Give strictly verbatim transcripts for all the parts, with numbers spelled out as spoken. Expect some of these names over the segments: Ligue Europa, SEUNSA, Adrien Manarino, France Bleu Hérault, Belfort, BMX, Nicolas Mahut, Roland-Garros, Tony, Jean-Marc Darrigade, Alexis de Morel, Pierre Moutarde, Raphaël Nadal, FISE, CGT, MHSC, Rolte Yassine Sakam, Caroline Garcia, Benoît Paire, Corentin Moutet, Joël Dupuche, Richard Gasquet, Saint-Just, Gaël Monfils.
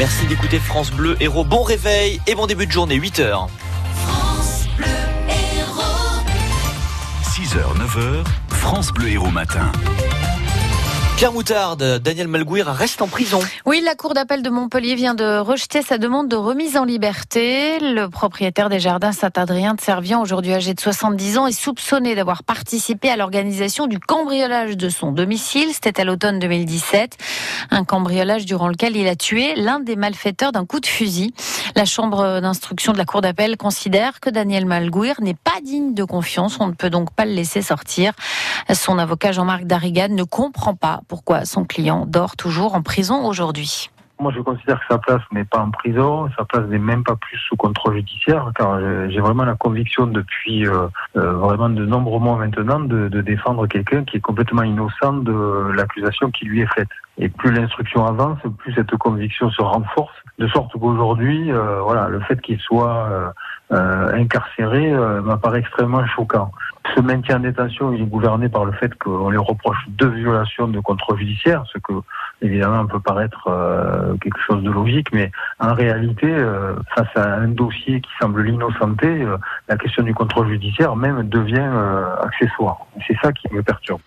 Merci d'écouter France Bleu Hérault. Bon réveil et bon début de journée, huit heures. France Bleu Hérault. six heures, neuf heures, France Bleu Hérault matin. Pierre Moutarde, Daniel Malgouir reste en prison. Oui, la cour d'appel de Montpellier vient de rejeter sa demande de remise en liberté. Le propriétaire des jardins Saint-Adrien de Servian, aujourd'hui âgé de soixante-dix ans, est soupçonné d'avoir participé à l'organisation du cambriolage de son domicile. C'était à l'automne deux mille dix-sept. Un cambriolage durant lequel il a tué l'un des malfaiteurs d'un coup de fusil. La chambre d'instruction de la cour d'appel considère que Daniel Malgouir n'est pas digne de confiance. On ne peut donc pas le laisser sortir. Son avocat Jean-Marc Darrigade ne comprend pas pourquoi son client dort toujours en prison aujourd'hui. Moi, je considère que sa place n'est pas en prison, sa place n'est même pas plus sous contrôle judiciaire, car j'ai vraiment la conviction depuis euh, euh, vraiment de nombreux mois maintenant de, de défendre quelqu'un qui est complètement innocent de l'accusation qui lui est faite. Et plus l'instruction avance, plus cette conviction se renforce, de sorte qu'aujourd'hui, euh, voilà, le fait qu'il soit euh, euh, incarcéré euh, m'apparaît extrêmement choquant. Ce maintien en détention, il est gouverné par le fait qu'on lui reproche deux violations de contrôle judiciaire, ce que, évidemment, peut paraître euh, quelque chose de logique, mais en réalité, euh, face à un dossier qui semble l'innocenter, euh, la question du contrôle judiciaire même devient euh, accessoire. C'est ça qui me perturbe.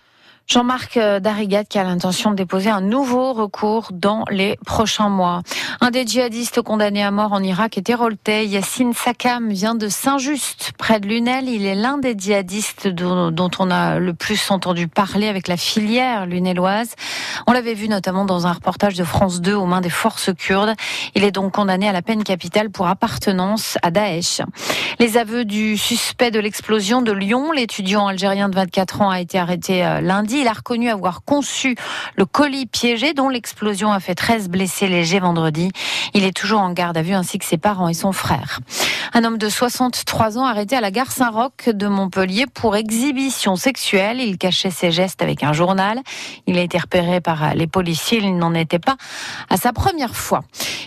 Jean-Marc Darrigade qui a l'intention de déposer un nouveau recours dans les prochains mois. Un des djihadistes condamnés à mort en Irak était Rolte Yassine Sakam, vient de Saint-Just, près de Lunel. Il est l'un des djihadistes dont, dont on a le plus entendu parler avec la filière lunéloise. On l'avait vu notamment dans un reportage de France deux aux mains des forces kurdes. Il est donc condamné à la peine capitale pour appartenance à Daesh. Les aveux du suspect de l'explosion de Lyon, l'étudiant algérien de vingt-quatre ans a été arrêté lundi. Il a reconnu avoir conçu le colis piégé dont l'explosion a fait treize blessés légers vendredi. Il est toujours en garde à vue ainsi que ses parents et son frère. Un homme de soixante-trois ans arrêté à la gare Saint-Roch de Montpellier pour exhibition sexuelle. Il cachait ses gestes avec un journal. Il a été repéré par les policiers. Il n'en était pas à sa première fois.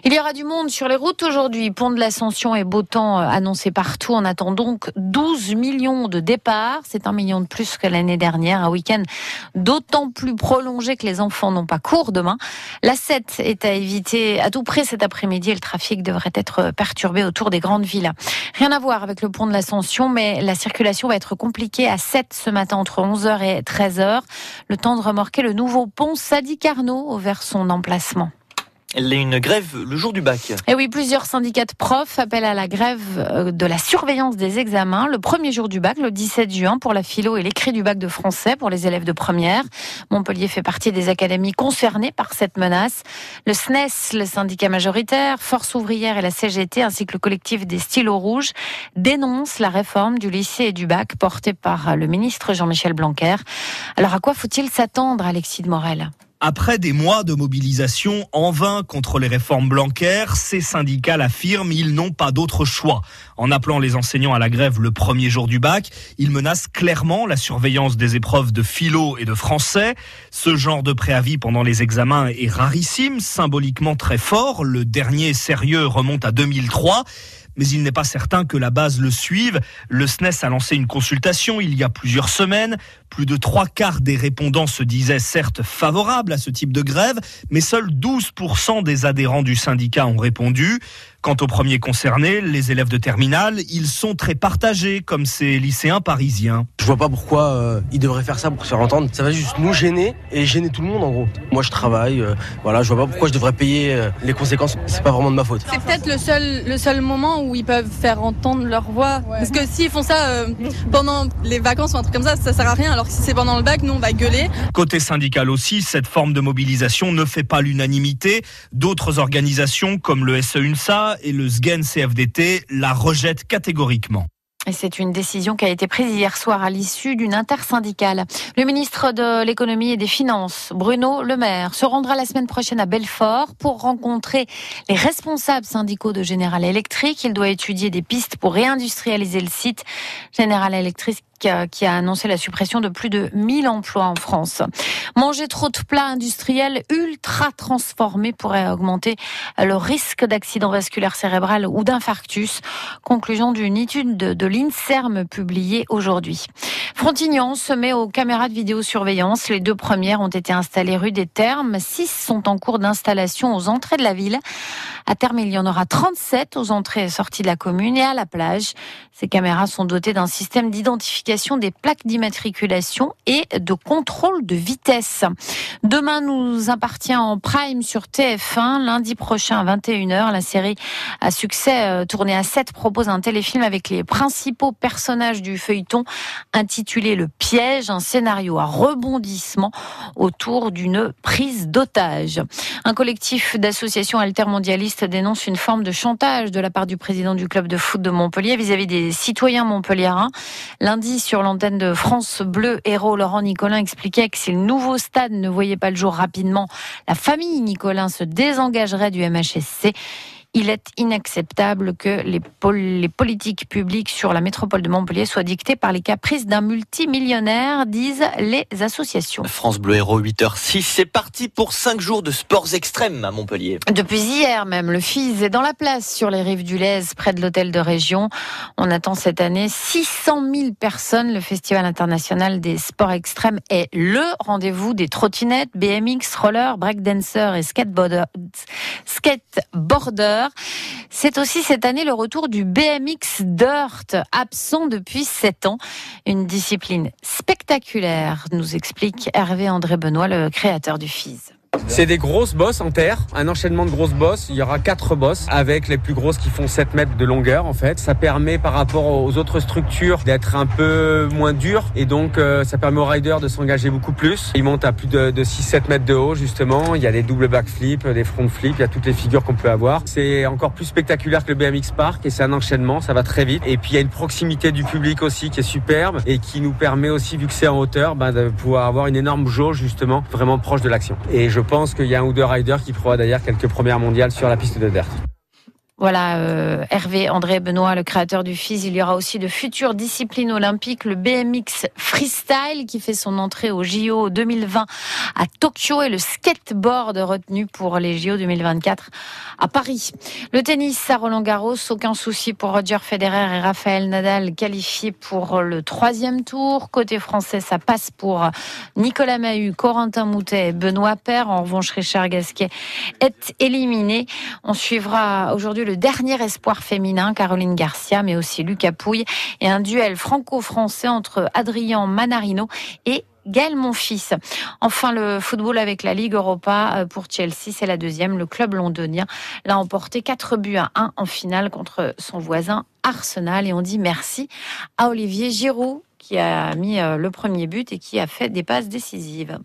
Il y aura du monde sur les routes aujourd'hui. Pont de l'Ascension et beau temps annoncé partout. On attend donc douze millions de départs. C'est un million de plus que l'année dernière. Un week-end d'autant plus prolongé que les enfants n'ont pas cours demain. l'A sept est à éviter à tout prix cet après-midi et le trafic devrait être perturbé autour des grandes villes. Rien à voir avec le pont de l'Ascension, mais la circulation va être compliquée à sept ce matin entre onze heures et treize heures. Le temps de remorquer le nouveau pont Sadi Carnot vers son emplacement. Elle est une grève le jour du bac. Et oui, plusieurs syndicats de profs appellent à la grève de la surveillance des examens le premier jour du bac, le dix-sept juin, pour la philo et l'écrit du bac de français pour les élèves de première. Montpellier fait partie des académies concernées par cette menace. Le S N E S, le syndicat majoritaire, Force ouvrière et la C G T, ainsi que le collectif des stylos rouges, dénoncent la réforme du lycée et du bac portée par le ministre Jean-Michel Blanquer. Alors à quoi faut-il s'attendre, Alexis de Morel ? Après des mois de mobilisation en vain contre les réformes Blanquer, ces syndicats l'affirment, ils n'ont pas d'autre choix. En appelant les enseignants à la grève le premier jour du bac, ils menacent clairement la surveillance des épreuves de philo et de français. Ce genre de préavis pendant les examens est rarissime, symboliquement très fort. Le dernier sérieux remonte à deux mille trois. Mais il n'est pas certain que la base le suive. Le S N E S a lancé une consultation il y a plusieurs semaines. Plus de trois quarts des répondants se disaient certes favorables à ce type de grève, mais seuls douze pour cent des adhérents du syndicat ont répondu. Quant aux premiers concernés, les élèves de terminale, ils sont très partagés, comme ces lycéens parisiens. Je vois pas pourquoi euh, ils devraient faire ça pour se faire entendre. Ça va juste nous gêner et gêner tout le monde en gros. Moi je travaille, euh, voilà, je vois pas pourquoi je devrais payer euh, les conséquences. C'est pas vraiment de ma faute. C'est peut-être le seul, le seul moment où ils peuvent faire entendre leur voix. Ouais. Parce que s'ils font ça euh, pendant les vacances ou un truc comme ça, ça sert à rien. Alors que si c'est pendant le bac, nous on va gueuler. Côté syndical aussi, cette forme de mobilisation ne fait pas l'unanimité. D'autres organisations comme le SEUNSA et le S G E N C F D T la rejettent catégoriquement. Et c'est une décision qui a été prise hier soir à l'issue d'une intersyndicale. Le ministre de l'économie et des finances, Bruno Le Maire, se rendra la semaine prochaine à Belfort pour rencontrer les responsables syndicaux de General Electric. Il doit étudier des pistes pour réindustrialiser le site. General Electric qui a annoncé la suppression de plus de mille emplois en France. Manger trop de plats industriels ultra transformés pourrait augmenter le risque d'accident vasculaire cérébral ou d'infarctus. Conclusion d'une étude de, de l'INSERM publiée aujourd'hui. Frontignan se met aux caméras de vidéosurveillance. Les deux premières ont été installées rue des Thermes. Six sont en cours d'installation aux entrées de la ville. À Thermes, il y en aura trente-sept aux entrées et sorties de la commune et à la plage. Ces caméras sont dotées d'un système d'identification des plaques d'immatriculation et de contrôle de vitesse. Demain nous appartient en prime sur T F un. Lundi prochain à vingt et une heures, la série à succès tournée à sept propose un téléfilm avec les principaux personnages du feuilleton intitulé Le Piège, un scénario à rebondissement autour d'une prise d'otage. Un collectif d'associations altermondialistes dénonce une forme de chantage de la part du président du club de foot de Montpellier vis-à-vis des citoyens montpelliérains. Lundi, sur l'antenne de France Bleu Hérault, Laurent Nicolin expliquait que si le nouveau stade ne voyait pas le jour rapidement, la famille Nicolin se désengagerait du M H S C. Il est inacceptable que les, pol- les politiques publiques sur la métropole de Montpellier soient dictées par les caprices d'un multimillionnaire, disent les associations. France Bleu Hérault, huit heures six, c'est parti pour cinq jours de sports extrêmes à Montpellier. Depuis hier même, le FISE est dans la place sur les rives du Lez, près de l'hôtel de région. On attend cette année six cent mille personnes. Le Festival international des sports extrêmes est le rendez-vous des trottinettes, B M X, rollers, breakdancers et skateboarders. skateboarders. C'est aussi cette année le retour du B M X Dirt, absent depuis sept ans. Une discipline spectaculaire, nous explique Hervé-André Benoît, le créateur du FISE. C'est des grosses bosses en terre, un enchaînement de grosses bosses. Il y aura quatre bosses avec les plus grosses qui font sept mètres de longueur en fait. Ça permet par rapport aux autres structures d'être un peu moins dur et donc euh, ça permet aux riders de s'engager beaucoup plus. Ils montent à plus de, de six à sept mètres de haut justement. Il y a des doubles backflips, des front flips, il y a toutes les figures qu'on peut avoir. C'est encore plus spectaculaire que le B M X Park et c'est un enchaînement, ça va très vite. Et puis il y a une proximité du public aussi qui est superbe et qui nous permet aussi, vu que c'est en hauteur, bah, de pouvoir avoir une énorme jauge justement vraiment proche de l'action. Et je Je pense qu'il y a un ou deux riders qui pourra d'ailleurs quelques premières mondiales sur la piste de dirt. Voilà, euh, Hervé, André, Benoît, le créateur du FISE. Il y aura aussi de futures disciplines olympiques. Le B M X Freestyle qui fait son entrée au J O deux mille vingt à Tokyo et le skateboard retenu pour les J O deux mille vingt-quatre à Paris. Le tennis à Roland-Garros, aucun souci pour Roger Federer et Raphaël Nadal qualifiés pour le troisième tour. Côté français, ça passe pour Nicolas Mahut, Corentin Moutet et Benoît Paire. En revanche, Richard Gasquet est éliminé. On suivra aujourd'hui le dernier espoir féminin, Caroline Garcia, mais aussi Lucas Pouille, et un duel franco-français entre Adrien Manarino et Gaël Monfils. Enfin, le football avec la Ligue Europa pour Chelsea, c'est la deuxième. Le club londonien l'a emporté quatre buts à un en finale contre son voisin Arsenal. Et on dit merci à Olivier Giroud qui a mis le premier but et qui a fait des passes décisives.